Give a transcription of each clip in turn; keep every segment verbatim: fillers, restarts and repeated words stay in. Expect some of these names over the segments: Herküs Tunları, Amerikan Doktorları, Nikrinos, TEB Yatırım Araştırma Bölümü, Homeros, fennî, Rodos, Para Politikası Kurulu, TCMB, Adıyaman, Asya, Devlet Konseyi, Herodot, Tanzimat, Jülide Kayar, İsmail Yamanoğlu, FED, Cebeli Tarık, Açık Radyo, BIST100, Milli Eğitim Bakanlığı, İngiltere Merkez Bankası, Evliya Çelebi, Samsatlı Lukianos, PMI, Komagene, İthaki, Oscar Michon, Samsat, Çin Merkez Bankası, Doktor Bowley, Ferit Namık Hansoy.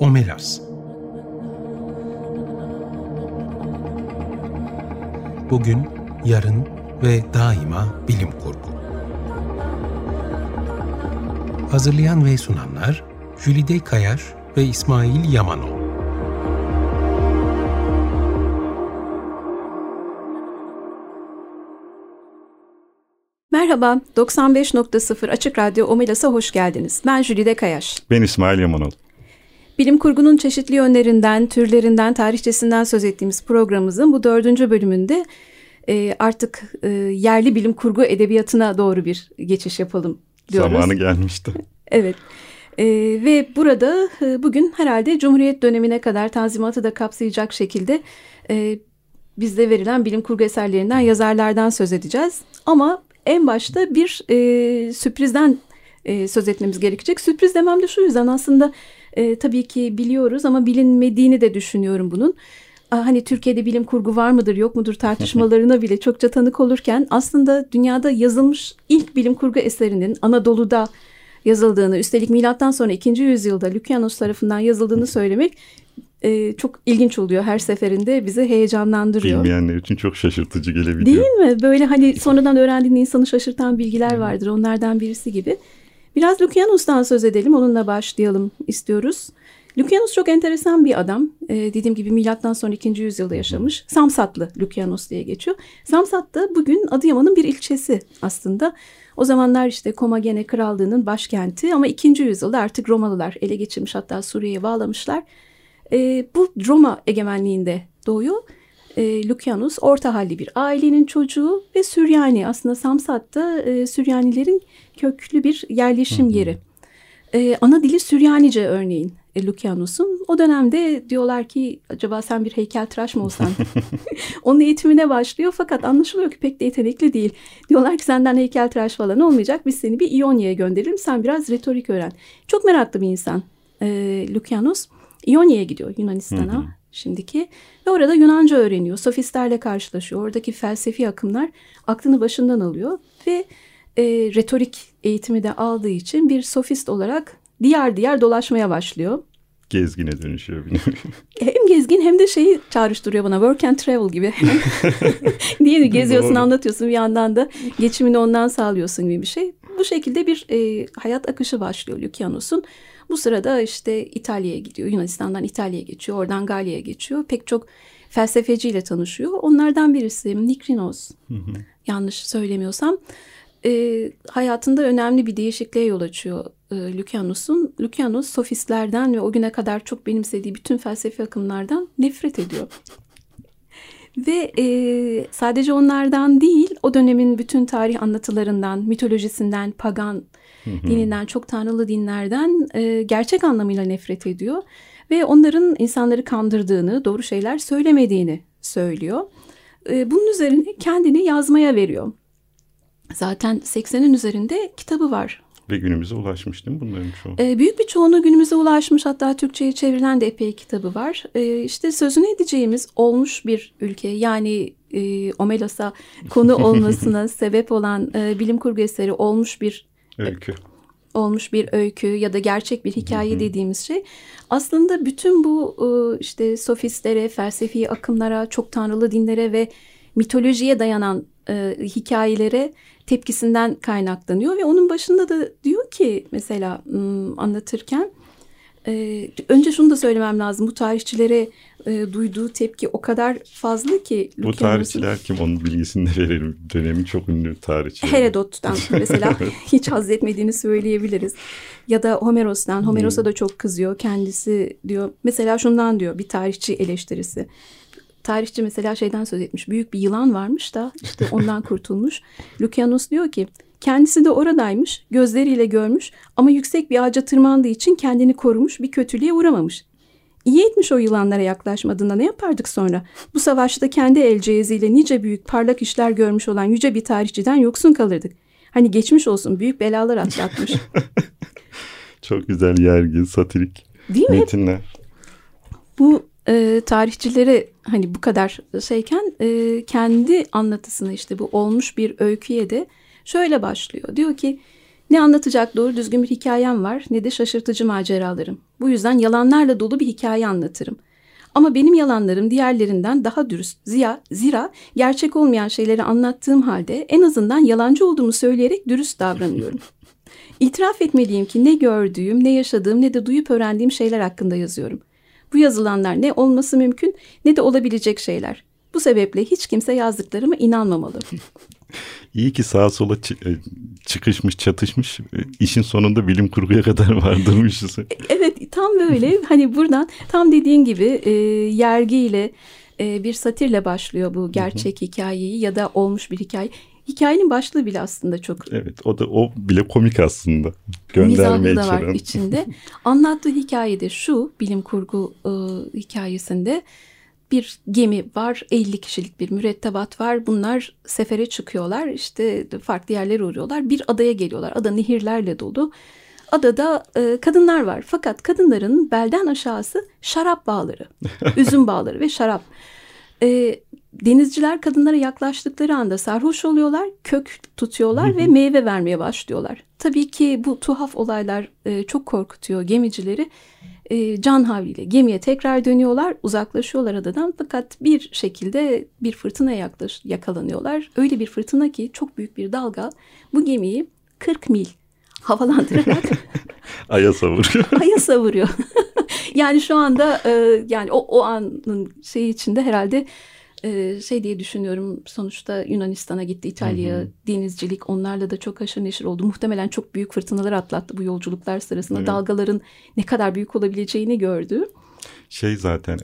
Omelas. Bugün, yarın ve daima bilim kurgu. Hazırlayan ve sunanlar Jülide Kayar ve İsmail Yamanoğlu. Merhaba, doksan beş nokta sıfır Açık Radyo Omelas'a hoş geldiniz. Ben Jülide Kayar. Ben İsmail Yamanoğlu. Bilim kurgunun çeşitli yönlerinden, türlerinden, tarihçesinden söz ettiğimiz programımızın bu dördüncü bölümünde e, artık e, yerli bilim kurgu edebiyatına doğru bir geçiş yapalım diyoruz. Zamanı gelmişti. Evet. E, ve burada e, bugün herhalde Cumhuriyet dönemine kadar Tanzimat'ı da kapsayacak şekilde e, bizde verilen bilim kurgu eserlerinden, yazarlardan söz edeceğiz. Ama en başta bir e, sürprizden e, söz etmemiz gerekecek. Sürpriz demem de şu yüzden aslında e, tabii ki biliyoruz ama bilinmediğini de düşünüyorum bunun. Aa, hani Türkiye'de bilim kurgu var mıdır yok mudur tartışmalarına bile çokça tanık olurken aslında dünyada yazılmış ilk bilim kurgu eserinin Anadolu'da yazıldığını, üstelik milattan sonra ikinci yüzyılda Lukianos tarafından yazıldığını söylemek Ee, çok ilginç oluyor, her seferinde bizi heyecanlandırıyor. Bilmeyenler için çok şaşırtıcı gelebiliyor. Değil mi? Böyle hani sonradan öğrendiğin insanı şaşırtan bilgiler vardır, onlardan birisi gibi. Biraz Lukianos'tan söz edelim, onunla başlayalım istiyoruz. Lukianos çok enteresan bir adam. Ee, dediğim gibi milattan sonra ikinci yüzyılda yaşamış. Samsatlı Lukianos diye geçiyor. Samsat da bugün Adıyaman'ın bir ilçesi aslında. O zamanlar işte Komagene Krallığı'nın başkenti ama ikinci yüzyılda artık Romalılar ele geçirmiş, hatta Suriye'ye bağlamışlar. E, bu Roma egemenliğinde doğuyor. E, Lukianos orta halli bir ailenin çocuğu ve Süryani. Aslında Samsat'ta e, Süryanilerin köklü bir yerleşim yeri. E, ana dili Süryanice örneğin e, Lukianos'un. O dönemde diyorlar ki acaba sen bir heykeltıraş mı olsan? Onun eğitimine başlıyor fakat anlaşılıyor ki pek de yetenekli değil. Diyorlar ki senden heykeltıraş falan olmayacak. Biz seni bir İonya'ya gönderelim. Sen biraz retorik öğren. Çok meraklı bir insan e, Lukianos. İonya'ya gidiyor, Yunanistan'a, hı hı, şimdiki, ve orada Yunanca öğreniyor. Sofistlerle karşılaşıyor. Oradaki felsefi akımlar aklını başından alıyor ve e, retorik eğitimi de aldığı için bir sofist olarak diğer diğer dolaşmaya başlıyor. Gezgine dönüşüyor. Hem gezgin hem de şeyi çağrıştırıyor bana, work and travel gibi. Diye geziyorsun, anlatıyorsun, bir yandan da geçimini ondan sağlıyorsun gibi bir şey. Bu şekilde bir e, hayat akışı başlıyor Lukianos'un. Bu sırada işte İtalya'ya gidiyor. Yunanistan'dan İtalya'ya geçiyor. Oradan Galya'ya geçiyor. Pek çok felsefeciyle tanışıyor. Onlardan birisi Nikrinos. Hı hı. Yanlış söylemiyorsam. E, hayatında önemli bir değişikliğe yol açıyor e, Lukianos'un. Lukianos sofistlerden ve o güne kadar çok benimsediği bütün felsefi akımlardan nefret ediyor. Ve e, sadece onlardan değil, o dönemin bütün tarih anlatılarından, mitolojisinden, pagan hı hı. dininden, çok tanrılı dinlerden e, gerçek anlamıyla nefret ediyor. Ve onların insanları kandırdığını, doğru şeyler söylemediğini söylüyor. E, bunun üzerine kendini yazmaya veriyor. Zaten seksenin üzerinde kitabı var. Ve günümüze ulaşmış değil mi bunların çoğu? E, büyük bir çoğunu günümüze ulaşmış. Hatta Türkçe'ye çevrilen de epey kitabı var. E, işte sözünü edeceğimiz olmuş bir ülke. Yani e, Omelas'a konu olmasına sebep olan e, bilim kurgu eseri olmuş bir öykü. E, olmuş bir öykü ya da gerçek bir hikaye dediğimiz şey. Aslında bütün bu e, işte sofistlere, felsefi akımlara, çok tanrılı dinlere ve mitolojiye dayanan e, hikayelere tepkisinden kaynaklanıyor ve onun başında da diyor ki mesela anlatırken e, önce şunu da söylemem lazım, bu tarihçilere e, duyduğu tepki o kadar fazla ki. Bu Lukianos'un... tarihçiler kim, onun bilgisini de verelim, dönemi çok ünlü tarihçiler. Herodot'tan mesela hiç haz etmediğini söyleyebiliriz ya da Homeros'tan. Homeros'a da çok kızıyor kendisi, diyor mesela şundan diyor, bir tarihçi eleştirisi. Tarihçi mesela şeyden söz etmiş. Büyük bir yılan varmış da işte ondan kurtulmuş. Lukianos diyor ki kendisi de oradaymış. Gözleriyle görmüş ama yüksek bir ağaca tırmandığı için kendini korumuş. Bir kötülüğe uğramamış. İyi etmiş o yılanlara yaklaşmadığında, ne yapardık sonra? Bu savaşta kendi el cehiziyle nice büyük parlak işler görmüş olan yüce bir tarihçiden yoksun kalırdık. Hani geçmiş olsun, büyük belalar atlatmış. Çok güzel, yergin, satirik metinler. Bu... E, tarihçilere hani bu kadar şeyken e, kendi anlatısını, işte bu olmuş bir öyküye de şöyle başlıyor. Diyor ki Ne anlatacak doğru düzgün bir hikayem var ne de şaşırtıcı maceralarım. Bu yüzden yalanlarla dolu bir hikaye anlatırım. Ama benim yalanlarım diğerlerinden daha dürüst. Ziya, zira gerçek olmayan şeyleri anlattığım halde en azından yalancı olduğumu söyleyerek dürüst davranıyorum. İtiraf etmeliyim ki ne gördüğüm, ne yaşadığım, ne de duyup öğrendiğim şeyler hakkında yazıyorum. Bu yazılanlar ne olması mümkün ne de olabilecek şeyler. Bu sebeple hiç kimse yazdıklarıma inanmamalı. İyi ki sağa sola ç- çıkışmış, çatışmış. İşin sonunda bilim kurguya kadar vardırmışız. Evet, tam böyle. Hani buradan tam dediğin gibi e, yergiyle e, bir satirle başlıyor bu gerçek hikayeyi ya da olmuş bir hikaye. Hikayenin başlığı bile aslında çok. Evet, o da o bile komik aslında. Göndermeyi içeren. Mizahı da var içinde. Anlattığı hikayede şu bilim kurgu e, hikayesinde. Bir gemi var, elli kişilik bir mürettebat var. Bunlar sefere çıkıyorlar, işte farklı yerlere uğruyorlar. Bir adaya geliyorlar, ada nehirlerle dolu. Adada e, kadınlar var fakat kadınların belden aşağısı şarap bağları, üzüm bağları ve şarap. E, denizciler kadınlara yaklaştıkları anda sarhoş oluyorlar, kök tutuyorlar ve meyve vermeye başlıyorlar. Tabii ki bu tuhaf olaylar e, çok korkutuyor gemicileri. Can havliyle gemiye tekrar dönüyorlar, uzaklaşıyorlar adadan fakat bir şekilde bir fırtına yaklaş, yakalanıyorlar. Öyle bir fırtına ki çok büyük bir dalga bu gemiyi kırk mil havalandırarak aya savuruyor. Aya savuruyor. Yani şu anda yani o, o anın şeyi içinde herhalde şey diye düşünüyorum, sonuçta Yunanistan'a gitti, İtalya'ya, denizcilik, onlarla da çok haşır neşir oldu. Muhtemelen çok büyük fırtınalar atlattı bu yolculuklar sırasında. Evet. Dalgaların ne kadar büyük olabileceğini gördü. Şey zaten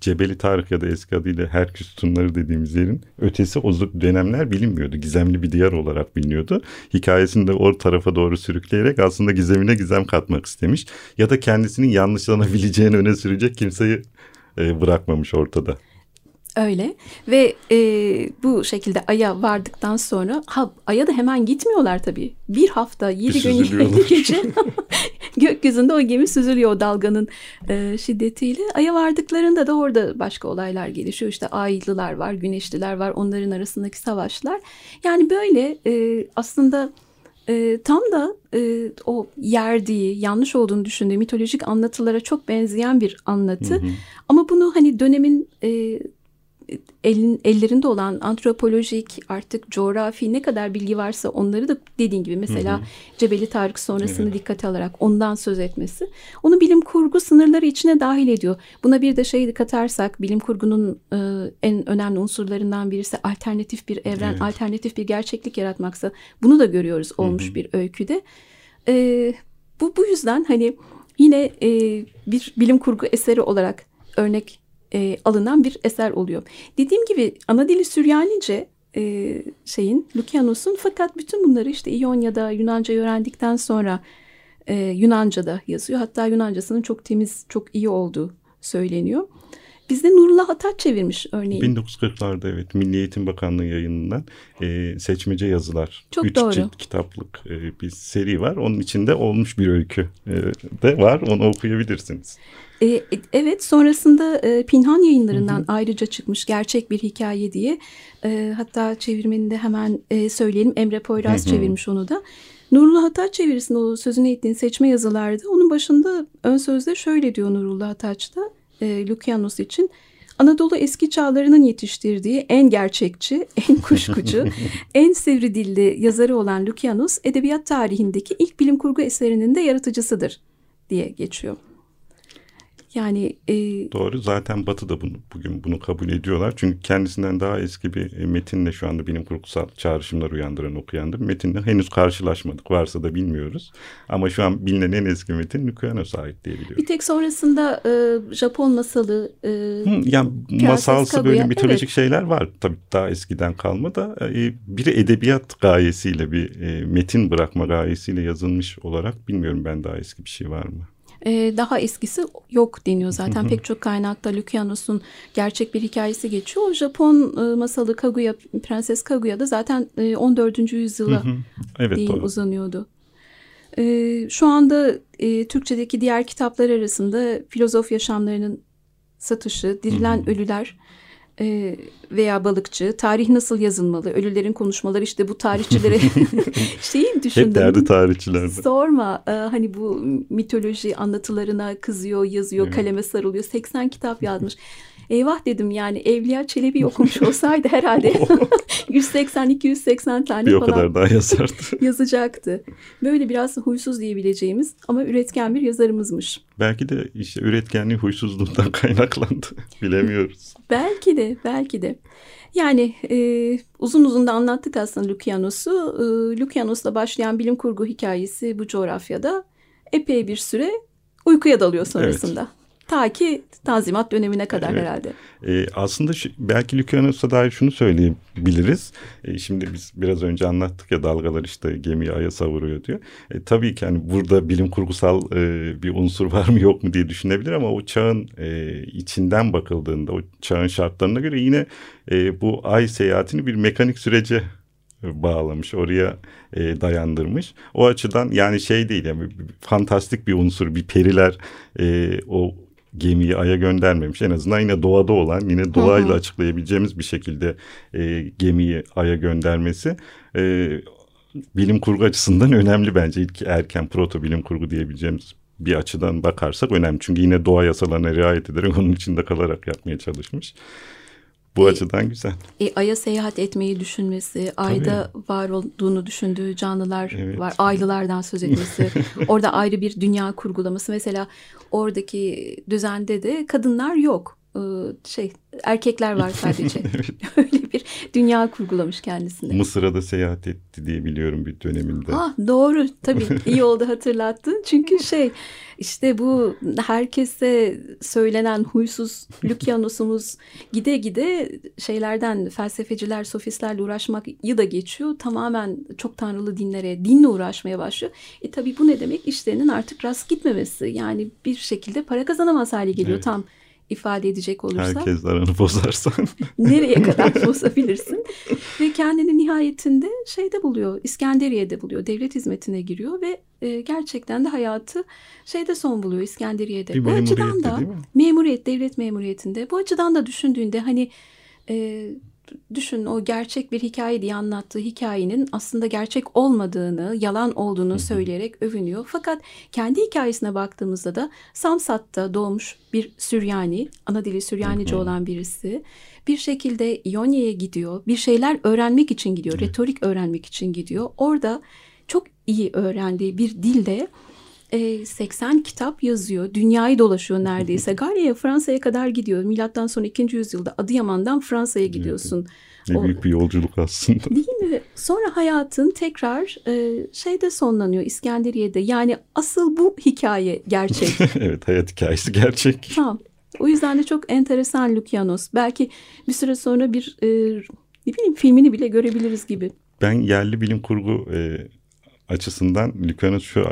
Cebeli Tarık ya da eski adıyla Herküs Tunları dediğimiz yerin ötesi o dönemler bilinmiyordu. Gizemli bir diyar olarak biliniyordu. Hikayesini de o tarafa doğru sürükleyerek aslında gizemine gizem katmak istemiş. Ya da kendisinin yanlışlanabileceğini öne sürecek kimseyi bırakmamış ortada. Öyle ve e, bu şekilde aya vardıktan sonra ha, aya da hemen gitmiyorlar tabii. Bir hafta, yedi gün, yedi gece gökyüzünde o gemi süzülüyor dalganın e, şiddetiyle. Aya vardıklarında da orada başka olaylar gelişiyor. İşte Aylılar var, Güneşliler var, onların arasındaki savaşlar. Yani böyle e, aslında e, tam da e, o yerdiği, yanlış olduğunu düşündüğü mitolojik anlatılara çok benzeyen bir anlatı. Hı hı. Ama bunu hani dönemin... E, Elin, ellerinde olan antropolojik, artık coğrafi ne kadar bilgi varsa onları da dediğin gibi mesela hı hı. Cebeli Tarık sonrasını evet. dikkate alarak ondan söz etmesi onu bilim kurgu sınırları içine dahil ediyor. Buna bir de şey katarsak bilim kurgunun e, en önemli unsurlarından birisi alternatif bir evren, evet. alternatif bir gerçeklik yaratmaksa bunu da görüyoruz olmuş hı hı. bir öyküde. E, bu bu yüzden hani yine e, bir bilim kurgu eseri olarak örnek E, alınan bir eser oluyor. Dediğim gibi ana dili Süryanice e, şeyin, Lukianos'un, fakat bütün bunları işte İonya'da Yunanca öğrendikten sonra e, Yunanca'da yazıyor. Hatta Yunancasının çok temiz, çok iyi olduğu söyleniyor. Bizde Nurullah Ataç çevirmiş örneğin. bin dokuz yüz kırklarda evet Milli Eğitim Bakanlığı yayınından e, seçmece yazılar. Çok üç doğru. cilt kitaplık e, bir seri var. Onun içinde olmuş bir öykü e, de var. Onu okuyabilirsiniz. E, evet sonrasında e, Pinhan yayınlarından hı hı. ayrıca çıkmış gerçek bir hikaye diye. E, hatta çevirmenini de hemen e, söyleyelim. Emre Poyraz hı hı. çevirmiş onu da. Nurullah Ataç çevirisinde o sözüne ettiğin seçme yazılarda. Onun başında ön sözde şöyle diyor Nurullah Ataç'ta. E, Lukianos için Anadolu eski çağlarının yetiştirdiği en gerçekçi, en kuşkucu, en sivri dilli yazarı olan Lukianos edebiyat tarihindeki ilk bilim kurgu eserinin de yaratıcısıdır diye geçiyor. Yani e... doğru, zaten Batı da bunu, bugün bunu kabul ediyorlar. Çünkü kendisinden daha eski bir metinle şu anda bilim kurgusal çağrışımlar uyandıran okuyan bir metinle henüz karşılaşmadık. Varsa da bilmiyoruz. Ama şu an bilinen en eski metin Lukianos'a ait diye biliyorum. Bir tek sonrasında e, Japon masalı e, Hı, yani masalsı Kaguya, böyle mitolojik evet. şeyler var. Tabii daha eskiden kalma da e, biri edebiyat gayesiyle bir e, metin bırakma gayesiyle yazılmış olarak bilmiyorum ben daha eski bir şey var mı? Daha eskisi yok deniyor zaten. Hı hı. Pek çok kaynakta Lukianos'un gerçek bir hikayesi geçiyor. O Japon masalı Kaguya, Prenses Kaguya da zaten on dördüncü yüzyıla hı hı. Evet, değil, uzanıyordu. Şu anda Türkçedeki diğer kitaplar arasında filozof yaşamlarının satışı, dirilen hı hı. ölüler, e, veya balıkçı, tarih nasıl yazılmalı, ölülerin konuşmaları, işte bu tarihçilere şeyi düşündüm. Hep derdi tarihçilerde. Sorma, e, hani bu mitoloji anlatılarına kızıyor, yazıyor, evet, kaleme sarılıyor. seksen kitap yazmış. Eyvah dedim, yani Evliya Çelebi okumuş olsaydı herhalde yüz seksen iki yüz seksen tane bir falan o kadar daha yazardı. yazacaktı. Böyle biraz huysuz diyebileceğimiz ama üretken bir yazarımızmış. Belki de işte üretkenliği huysuzluğundan kaynaklandı. Bilemiyoruz. Belki de, belki de. Yani e, uzun uzun da anlattık aslında Lukianos'u. E, Lukianos'la başlayan bilim kurgu hikayesi bu coğrafyada epey bir süre uykuya dalıyor sonrasında. Evet. Ta ki Tanzimat dönemine kadar, evet, herhalde. E, aslında şu, belki Lukianos'a dair şunu söyleyebiliriz. E, şimdi biz biraz önce anlattık ya, dalgalar işte gemiyi aya savuruyor diyor. E, tabii ki hani burada bilim kurgusal e, bir unsur var mı yok mu diye düşünebilir ama o çağın e, içinden bakıldığında, o çağın şartlarına göre yine e, bu ay seyahatini bir mekanik sürece bağlamış, oraya e, dayandırmış. O açıdan yani şey değil, yani fantastik bir unsur, bir periler e, o gemiyi aya göndermemiş. En azından yine doğada olan, yine doğayla hı hı. açıklayabileceğimiz bir şekilde e, gemiyi aya göndermesi e, bilim kurgu açısından önemli bence. İlk erken proto bilim kurgu diyebileceğimiz bir açıdan bakarsak önemli. Çünkü yine doğa yasalarına riayet ederek, onun içinde kalarak yapmaya çalışmış. Bu e, açıdan güzel. E, Ay'a seyahat etmeyi düşünmesi, tabii, Ay'da var olduğunu düşündüğü canlılar, evet, var. Aylılardan söz etmesi, orada ayrı bir dünya kurgulaması. Mesela oradaki düzende de kadınlar yok. Ee, şey, erkekler var sadece. Evet. Öyle bir dünya kurgulamış kendisine. Mısır'a da seyahat etti diye biliyorum bir döneminde. Ah, doğru. Tabii iyi oldu hatırlattın. Çünkü şey, işte bu herkese söylenen huysuz Lukianos'umuz gide gide şeylerden, felsefeciler, sofistlerle uğraşmayı da geçiyor. Tamamen çok tanrılı dinlere, dinle uğraşmaya başlıyor. E tabii bu ne demek? İşlerinin artık rast gitmemesi. Yani bir şekilde para kazanamaz hale geliyor, evet, tam ifade edecek olursa. Herkes aranı bozarsan. Nereye kadar bozabilirsin? Ve kendini nihayetinde şeyde buluyor, İskenderiye'de buluyor. Devlet hizmetine giriyor ve e, gerçekten de hayatı şeyde son buluyor, İskenderiye'de. Bir bu açıdan da memuriyet, devlet memuriyetinde. Bu açıdan da düşündüğünde hani e, düşün, o gerçek bir hikaye diye anlattığı hikayenin aslında gerçek olmadığını, yalan olduğunu söyleyerek övünüyor. Fakat kendi hikayesine baktığımızda da Samsat'ta doğmuş bir Süryani, ana dili Süryanice olan birisi. Bir şekilde İonya'ya gidiyor. Bir şeyler öğrenmek için gidiyor. Evet. Retorik öğrenmek için gidiyor. Orada çok iyi öğrendiği bir dilde seksen kitap yazıyor. Dünyayı dolaşıyor neredeyse. Galya'ya, Fransa'ya kadar gidiyor. Milattan sonra ikinci yüzyılda Adıyaman'dan Fransa'ya gidiyorsun. Ne o, büyük bir yolculuk aslında. Değil mi? Sonra hayatın tekrar e, şeyde sonlanıyor, İskenderiye'de. Yani asıl bu hikaye gerçek. Evet, hayat hikayesi gerçek. Tamam. O yüzden de çok enteresan Lukianos. Belki bir süre sonra bir e, ne bileyim filmini bile görebiliriz gibi. Ben yerli bilim kurgu e, açısından Lukianos şu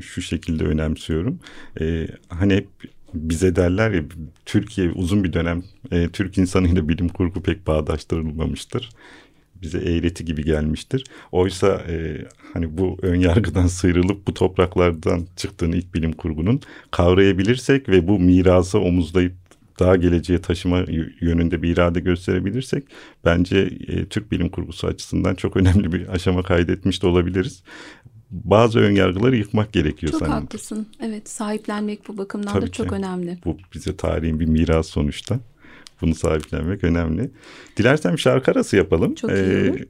şu şekilde önemsiyorum. Ee, hani hep bize derler ya, Türkiye uzun bir dönem e, Türk insanıyla bilim kurgu pek bağdaştırılmamıştır. Bize eğreti gibi gelmiştir. Oysa e, hani bu önyargıdan sıyrılıp bu topraklardan çıktığını ilk bilim kurgunun kavrayabilirsek ve bu mirası omuzlayıp daha geleceğe taşıma yönünde bir irade gösterebilirsek bence e, Türk bilim kurgusu açısından çok önemli bir aşama kaydetmiş de olabiliriz. Bazı önyargıları yıkmak gerekiyor sanırım. Çok sanırım. Haklısın. Evet, sahiplenmek bu bakımdan tabii da çok ki önemli. Bu bize tarihin bir miras sonuçta. Bunu sahiplenmek önemli. Dilersen şarkı arası yapalım. Çok ee, iyi olur.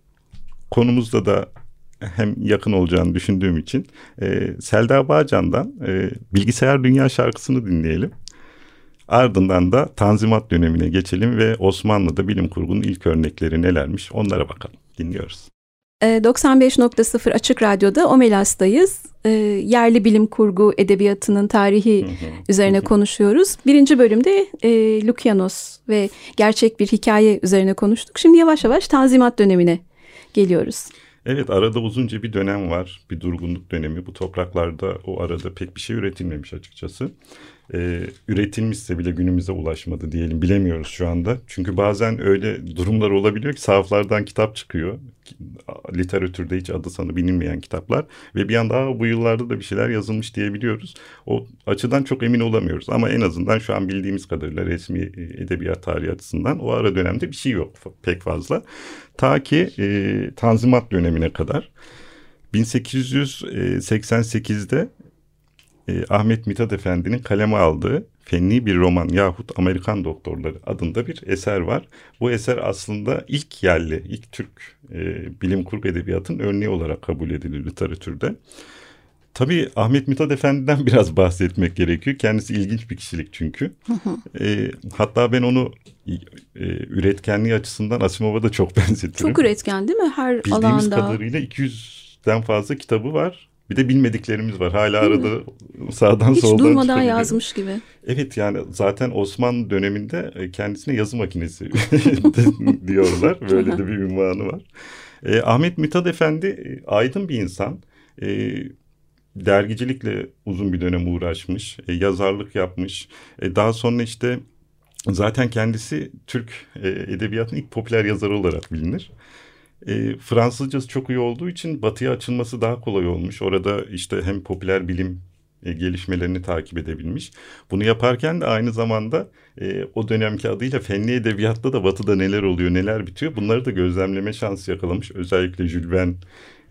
Konumuzda da hem yakın olacağını düşündüğüm için e, Selda Bağcan'dan e, Bilgisayar Dünya Şarkısı'nı dinleyelim. Ardından da Tanzimat dönemine geçelim ve Osmanlı'da bilim kurgunun ilk örnekleri nelermiş onlara bakalım. Dinliyoruz. doksan beş nokta sıfır Açık Radyo'da Omelas'tayız. E, yerli bilim kurgu edebiyatının tarihi hı hı. üzerine hı hı. konuşuyoruz. Birinci bölümde e, Lukianos ve gerçek bir hikaye üzerine konuştuk. Şimdi yavaş yavaş Tanzimat dönemine geliyoruz. Evet, arada uzunca bir dönem var. Bir durgunluk dönemi. Bu topraklarda o arada pek bir şey üretilmemiş açıkçası. e, üretilmişse bile günümüze ulaşmadı diyelim, bilemiyoruz şu anda. Çünkü bazen öyle durumlar olabiliyor ki sahaflardan kitap çıkıyor. Literatürde hiç adı sanı bilinmeyen kitaplar ve bir anda bu yıllarda da bir şeyler yazılmış diyebiliyoruz. O açıdan çok emin olamıyoruz ama en azından şu an bildiğimiz kadarıyla resmi edebiyat tarihi açısından o ara dönemde bir şey yok pek fazla. Ta ki e, Tanzimat dönemine kadar bin sekiz yüz seksen sekizde e, Ahmet Mithat Efendi'nin kaleme aldığı fenli bir roman yahut Amerikan Doktorları adında bir eser var. Bu eser aslında ilk yerli, ilk Türk e, bilim kurgu edebiyatının örneği olarak kabul edilir literatürde. Tabii Ahmet Mithat Efendi'den biraz bahsetmek gerekiyor. Kendisi ilginç bir kişilik çünkü. Hı hı. E, hatta ben onu e, üretkenliği açısından Asimov'a da çok benzetirim. Çok üretken değil mi? Her Bildiğimiz alanda. Bildiğimiz kadarıyla iki yüzden fazla kitabı var. Bir de bilmediklerimiz var. Hala değil arada mi? Sağdan hiç soldan. Hiç durmadan yazmış gibi. Evet, yani zaten Osmanlı döneminde kendisine yazı makinesi diyorlar. Böyle de bir ünvanı var. E, Ahmet Mithat Efendi aydın bir insan. E, dergicilikle uzun bir dönem uğraşmış, e, yazarlık yapmış. E, daha sonra işte zaten kendisi Türk e, edebiyatının ilk popüler yazarı olarak bilinir. E, Fransızcası çok iyi olduğu için batıya açılması daha kolay olmuş. Orada işte hem popüler bilim e, gelişmelerini takip edebilmiş. Bunu yaparken de aynı zamanda e, o dönemki adıyla fenli edebiyatta da batıda neler oluyor, neler bitiyor, bunları da gözlemleme şansı yakalamış. Özellikle Jules Verne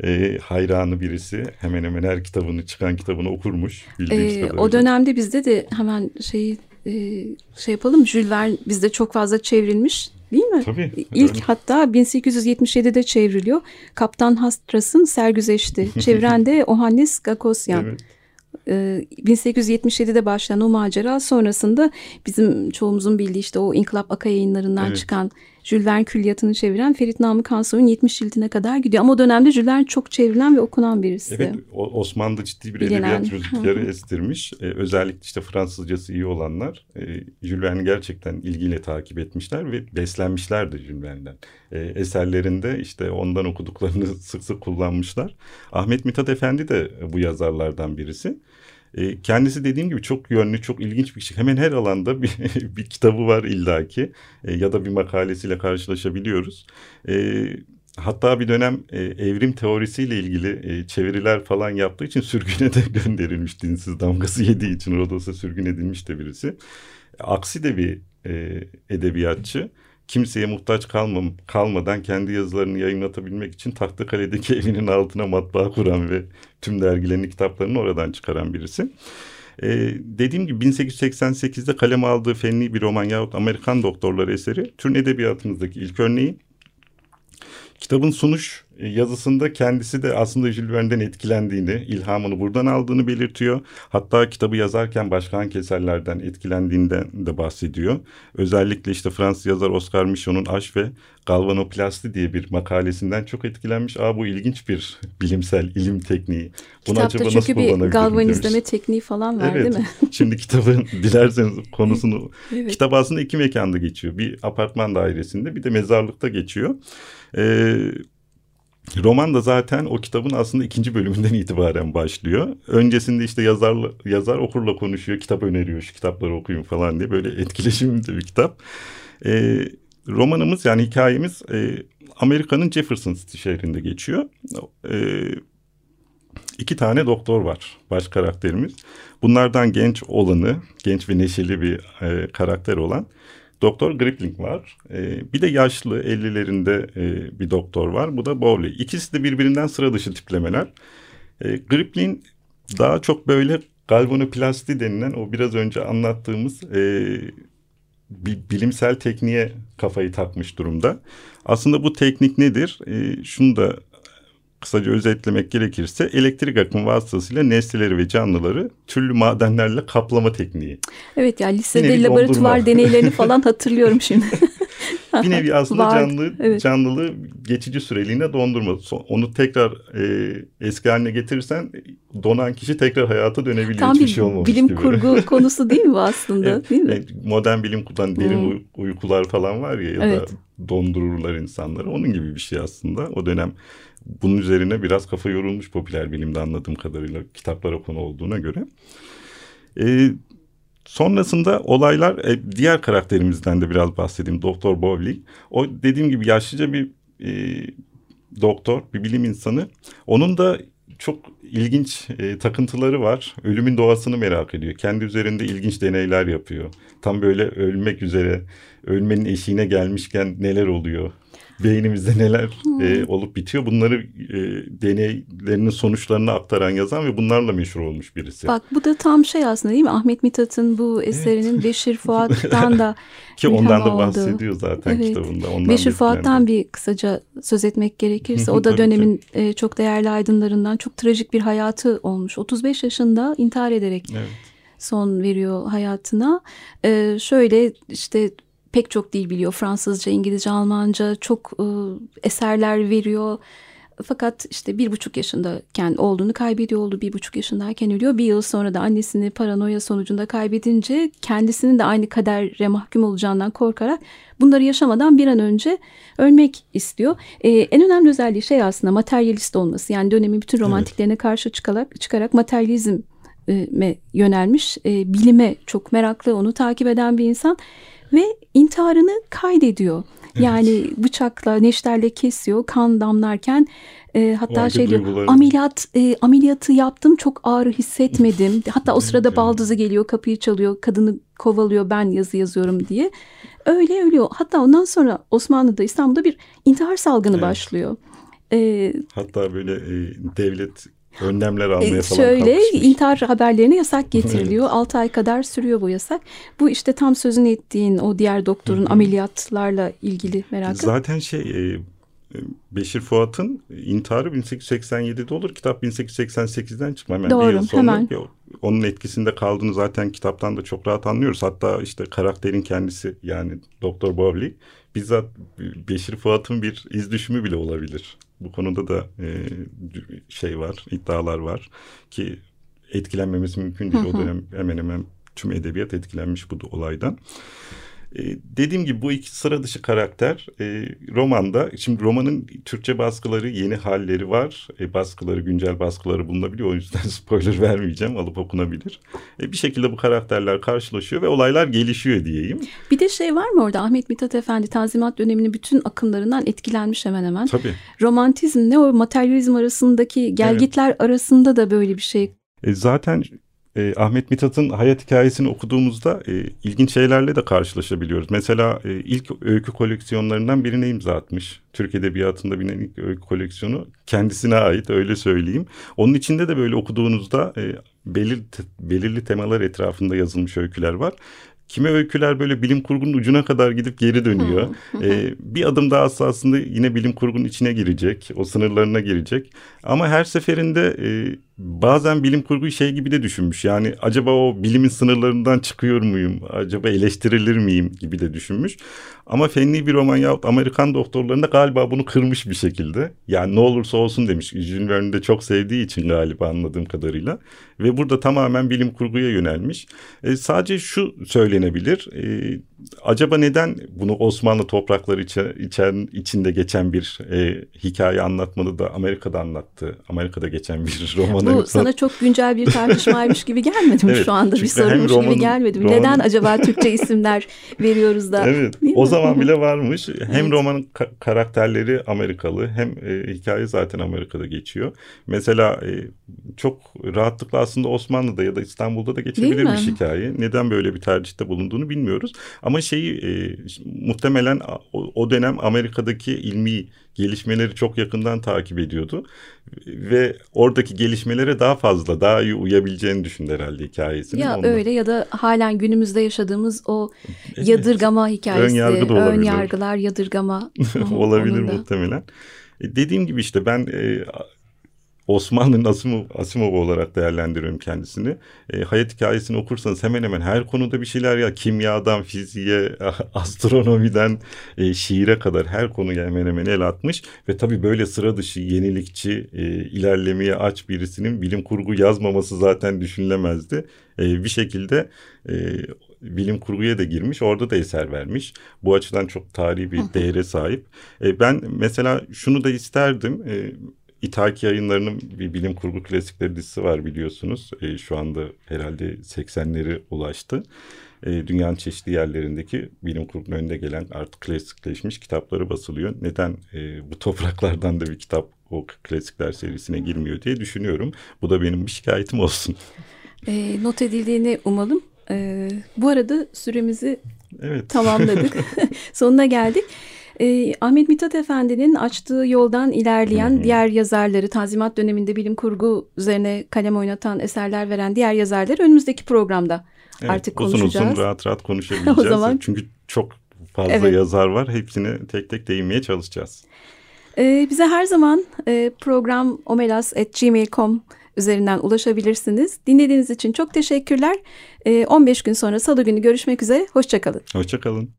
E, hayranı birisi, hemen hemen her kitabını, çıkan kitabını okurmuş. E, o dönemde bizde de hemen şey e, şey yapalım, Jules Verne bizde çok fazla çevrilmiş değil mi? Tabii. İlk öyle. Hatta bin sekiz yüz yetmiş yedide çevriliyor. Kaptan Hastras'ın sergüzeşti. Çevren de Ohannes Gakosyan. Evet. bin sekiz yüz yetmiş yedide başlayan o macera sonrasında bizim çoğumuzun bildiği işte o İnkılap Aka yayınlarından evet. çıkan Jules Verne külliyatını çeviren Ferit Namık Hansoy'un yetmiş yılına kadar gidiyor. Ama o dönemde Jules Verne çok çevrilen ve okunan birisi. Evet, Osmanlı'da ciddi bir Bilinen. edebiyat rüzgarı estirmiş. Ee, özellikle işte Fransızcası iyi olanlar e, Jules Verne'i gerçekten ilgiyle takip etmişler ve beslenmişlerdi Jules Verne'den. E, eserlerinde işte ondan okuduklarını sık sık kullanmışlar. Ahmet Mithat Efendi de bu yazarlardan birisi. Kendisi dediğim gibi çok yönlü, çok ilginç bir kişi. Hemen her alanda bir, bir kitabı var illaki ya da bir makalesiyle karşılaşabiliyoruz. Hatta bir dönem evrim teorisiyle ilgili çeviriler falan yaptığı için sürgüne de gönderilmiş, dinsiz damgası yediği için Rodos'a sürgün edilmiş de birisi. Aksi de bir edebiyatçı. Kimseye muhtaç kalmam, kalmadan kendi yazılarını yayınlatabilmek için Tahtakale'deki evinin altına matbaa kuran ve tüm dergilerini, kitaplarını oradan çıkaran birisi. Ee, dediğim gibi bin sekiz yüz seksen sekizde kaleme aldığı fenli bir roman yahut Amerikan Doktorları eseri Türk edebiyatımızdaki ilk örneği. Kitabın sunuş yazısında kendisi de aslında Jules Verne'den etkilendiğini, ilhamını buradan aldığını belirtiyor. Hatta kitabı yazarken başka eserlerden etkilendiğinden de bahsediyor. Özellikle işte Fransız yazar Oscar Michon'un Aş ve Galvanoplasti diye bir makalesinden çok etkilenmiş. Aa, bu ilginç bir bilimsel ilim tekniği. Bunu kitapta acaba nasıl kullanabilirim demiş. Kitapta çünkü bir galvanizleme tekniği falan var evet. değil mi? Şimdi kitabın dilerseniz konusunu. Evet. Kitap aslında iki mekanda geçiyor. Bir apartman dairesinde, bir de mezarlıkta geçiyor. Ee, roman da zaten o kitabın aslında ikinci bölümünden itibaren başlıyor. Öncesinde işte yazar, yazar okurla konuşuyor, kitap öneriyor, şu kitapları okuyun falan diye, böyle etkileşimli bir kitap. Ee, romanımız, yani hikayemiz e, Amerika'nın Jefferson City şehrinde geçiyor. Ee, iki tane doktor var baş karakterimiz. Bunlardan genç olanı, genç ve neşeli bir e, karakter olan Doktor Gripling var. Ee, bir de yaşlı ellilerinde e, bir doktor var. Bu da Bowley. İkisi de birbirinden sıra dışı tiplemeler. Ee, Gripling daha çok böyle galvanoplasti denilen o biraz önce anlattığımız e, bir bilimsel tekniğe kafayı takmış durumda. Aslında bu teknik nedir? E, şunu da kısaca özetlemek gerekirse elektrik akımı vasıtasıyla nesneleri ve canlıları türlü madenlerle kaplama tekniği. Evet, ya yani lisede nevi laboratuvar dondurma deneylerini falan hatırlıyorum şimdi. Bir nevi aslında var, canlı, evet. canlılığı geçici süreliğine dondurma. Onu tekrar e, eski haline getirirsen donan kişi tekrar hayata dönebiliyor. Tam hiçbir şey olmamış gibi. Tam bir bilim kurgu konusu değil mi bu aslında? Evet, değil mi? Modern bilim kurgudan derin hmm. uykular falan var ya ya evet. da dondururlar insanları. Onun gibi bir şey aslında. O dönem bunun üzerine biraz kafa yorulmuş popüler bilimde, anladığım kadarıyla kitaplara konu olduğuna göre. Ee, Sonrasında olaylar e, diğer karakterimizden de biraz bahsedeyim. Doktor Bowley. O dediğim gibi yaşlıca bir e, doktor, bir bilim insanı. Onun da çok ilginç e, takıntıları var. Ölümün doğasını merak ediyor. Kendi üzerinde ilginç deneyler yapıyor. Tam böyle ölmek üzere, ölmenin eşiğine gelmişken neler oluyor? Beynimizde neler e, olup bitiyor? Bunları e, deneylerinin sonuçlarını aktaran, yazan ve bunlarla meşhur olmuş birisi. Bak bu da tam şey aslında değil mi? Ahmet Mithat'ın bu eserinin evet. Beşir Fuat'tan da ki ondan da bahsediyor oldu. Zaten evet. Kitabında. Ondan Beşir Fuat'tan bir kısaca söz etmek gerekirse o da dönemin e, çok değerli aydınlarından, çok trajik bir hayatı olmuş. otuz beş yaşında intihar ederek evet. son veriyor hayatına. E, şöyle işte... Pek çok dil biliyor. Fransızca, İngilizce, Almanca çok e, eserler veriyor. Fakat işte bir buçuk yaşındayken oğlunu kaybediyor oldu. Bir buçuk yaşındayken ölüyor. Bir yıl sonra da annesini paranoya sonucunda kaybedince kendisinin de aynı kadere mahkum olacağından korkarak bunları yaşamadan bir an önce ölmek istiyor. E, en önemli özelliği şey aslında materyalist olması. Yani dönemin bütün romantiklerine evet. karşı çıkarak, çıkarak materyalizme yönelmiş. E, bilime çok meraklı, onu takip eden bir insan. Ve intiharını kaydediyor. Evet. Yani bıçakla, neşterle kesiyor. Kan damlarken e, hatta şey diyor, ameliyat, e, ameliyatı yaptım, çok ağrı hissetmedim. Hatta o sırada baldızı geliyor, kapıyı çalıyor, kadını kovalıyor, ben yazı yazıyorum diye. Öyle ölüyor. Hatta ondan sonra Osmanlı'da, İstanbul'da bir intihar salgını evet. başlıyor. E, hatta böyle e, devlet... Önlemler almaya falan şöyle kalkışmış. İntihar haberlerine yasak getiriliyor. Evet. altı ay kadar sürüyor bu yasak. Bu işte tam sözünü ettiğin o diğer doktorun Hı-hı. ameliyatlarla ilgili merakı. Zaten şey Beşir Fuat'ın intiharı bin sekiz yüz seksen yedide olur. Kitap bin sekiz yüz seksen sekizden çıkma. Hemen doğru, bir yıl sonra hemen. Onun etkisinde kaldığını zaten kitaptan da çok rahat anlıyoruz. Hatta işte karakterin kendisi yani Doktor Bowley bizzat Beşir Fuat'ın bir iz düşümü bile olabilir. Bu konuda da e, şey var, iddialar var ki etkilenmemesi mümkün değil. Hı hı. O dönem hemen hemen tüm edebiyat etkilenmiş bu olaydan. E, dediğim gibi bu iki sıra dışı karakter e, romanda, şimdi romanın Türkçe baskıları, yeni halleri var. E, baskıları, güncel baskıları bulunabiliyor. O yüzden spoiler vermeyeceğim, alıp okunabilir. E, bir şekilde bu karakterler karşılaşıyor ve olaylar gelişiyor diyeyim. Bir de şey var mı orada? Ahmet Mithat Efendi Tanzimat döneminin bütün akımlarından etkilenmiş hemen hemen. Tabii. Romantizmle o materyalizm arasındaki gelgitler evet. arasında da böyle bir şey. E, zaten... E, Ahmet Mithat'ın hayat hikayesini okuduğumuzda e, ilginç şeylerle de karşılaşabiliyoruz. Mesela e, ilk öykü koleksiyonlarından birine imza atmış. Türk Edebiyatı'nda bilinen ilk öykü koleksiyonu kendisine ait, öyle söyleyeyim. Onun içinde de böyle okuduğunuzda e, belir, belirli temalar etrafında yazılmış öyküler var. Kimi öyküler böyle bilim kurgunun ucuna kadar gidip geri dönüyor. ee, bir adım daha aslında yine bilim kurgunun içine girecek. O sınırlarına girecek. Ama her seferinde e, bazen bilim kurguyu şey gibi de düşünmüş. Yani acaba o bilimin sınırlarından çıkıyor muyum? Acaba eleştirilir miyim gibi de düşünmüş. Ama fenli bir roman yahut Amerikan Doktorları'nda galiba bunu kırmış bir şekilde. Yani ne olursa olsun demiş. Jules Verne'i de çok sevdiği için galiba, anladığım kadarıyla. Ve burada tamamen bilim kurguya yönelmiş. E, sadece şu söylenebilir. E, acaba neden bunu Osmanlı toprakları içer, içer, içinde geçen bir e, hikaye anlatmadı da Amerika'da anlattı. Amerika'da geçen bir romanı. Bu sana anlattı. Çok güncel bir tartışmaymış gibi gelmedi mi? Evet, şu anda bir sorunmuş romanın, gibi gelmedi mi? Romanın... Neden acaba Türkçe isimler veriyoruz da? Evet, o zaman zaman bile varmış. Hem evet. romanın ka- karakterleri Amerikalı, hem e, hikaye zaten Amerika'da geçiyor. Mesela e, çok rahatlıkla aslında Osmanlı'da ya da İstanbul'da da geçebilirmiş hikaye. Neden böyle bir tercihte bulunduğunu bilmiyoruz. Ama şeyi e, muhtemelen o, o dönem Amerika'daki ilmi gelişmeleri çok yakından takip ediyordu. Ve oradaki gelişmelere daha fazla, daha iyi uyabileceğini düşündü herhalde hikayesini. Ya ondan. Öyle ya da halen günümüzde yaşadığımız o evet. yadırgama hikayesi. Ön yargı da olabilir. Ön yargılar, yadırgama. olabilir onunda. Muhtemelen. Dediğim gibi işte ben... E, Osmanlı'nın Asimov, Asimov olarak değerlendiriyorum kendisini. E, hayat hikayesini okursanız hemen hemen her konuda bir şeyler, ya kimyadan fiziğe, astronomiden e, şiire kadar her konuya hemen hemen el atmış. Ve tabii böyle sıra dışı, yenilikçi, e, ilerlemeye aç birisinin bilim kurgu yazmaması zaten düşünülemezdi. E, bir şekilde e, bilim kurguya da girmiş, orada da eser vermiş. Bu açıdan çok tarihi bir değere sahip. E, ben mesela şunu da isterdim... E, İthaki Yayınları'nın bir bilim kurgu klasikleri dizisi var biliyorsunuz. E, şu anda herhalde seksenlere ulaştı. E, dünyanın çeşitli yerlerindeki bilim kurgunun önde gelen artık klasikleşmiş kitapları basılıyor. Neden e, bu topraklardan da bir kitap o klasikler serisine girmiyor diye düşünüyorum. Bu da benim bir şikayetim olsun. E, not edildiğini umalım. E, bu arada süremizi evet. tamamladık. Sonuna geldik. E, Ahmet Mithat Efendi'nin açtığı yoldan ilerleyen hı hı. diğer yazarları, Tanzimat döneminde bilim kurgu üzerine kalem oynatan eserler veren diğer yazarları önümüzdeki programda evet, artık uzun konuşacağız. Uzun rahat rahat konuşabileceğiz. O zaman... Çünkü çok fazla evet. yazar var. Hepsini tek tek değinmeye çalışacağız. E, bize her zaman e, program omelas at gmail nokta com üzerinden ulaşabilirsiniz. Dinlediğiniz için çok teşekkürler. E, on beş gün sonra Salı günü görüşmek üzere. Hoşça kalın. Hoşça kalın.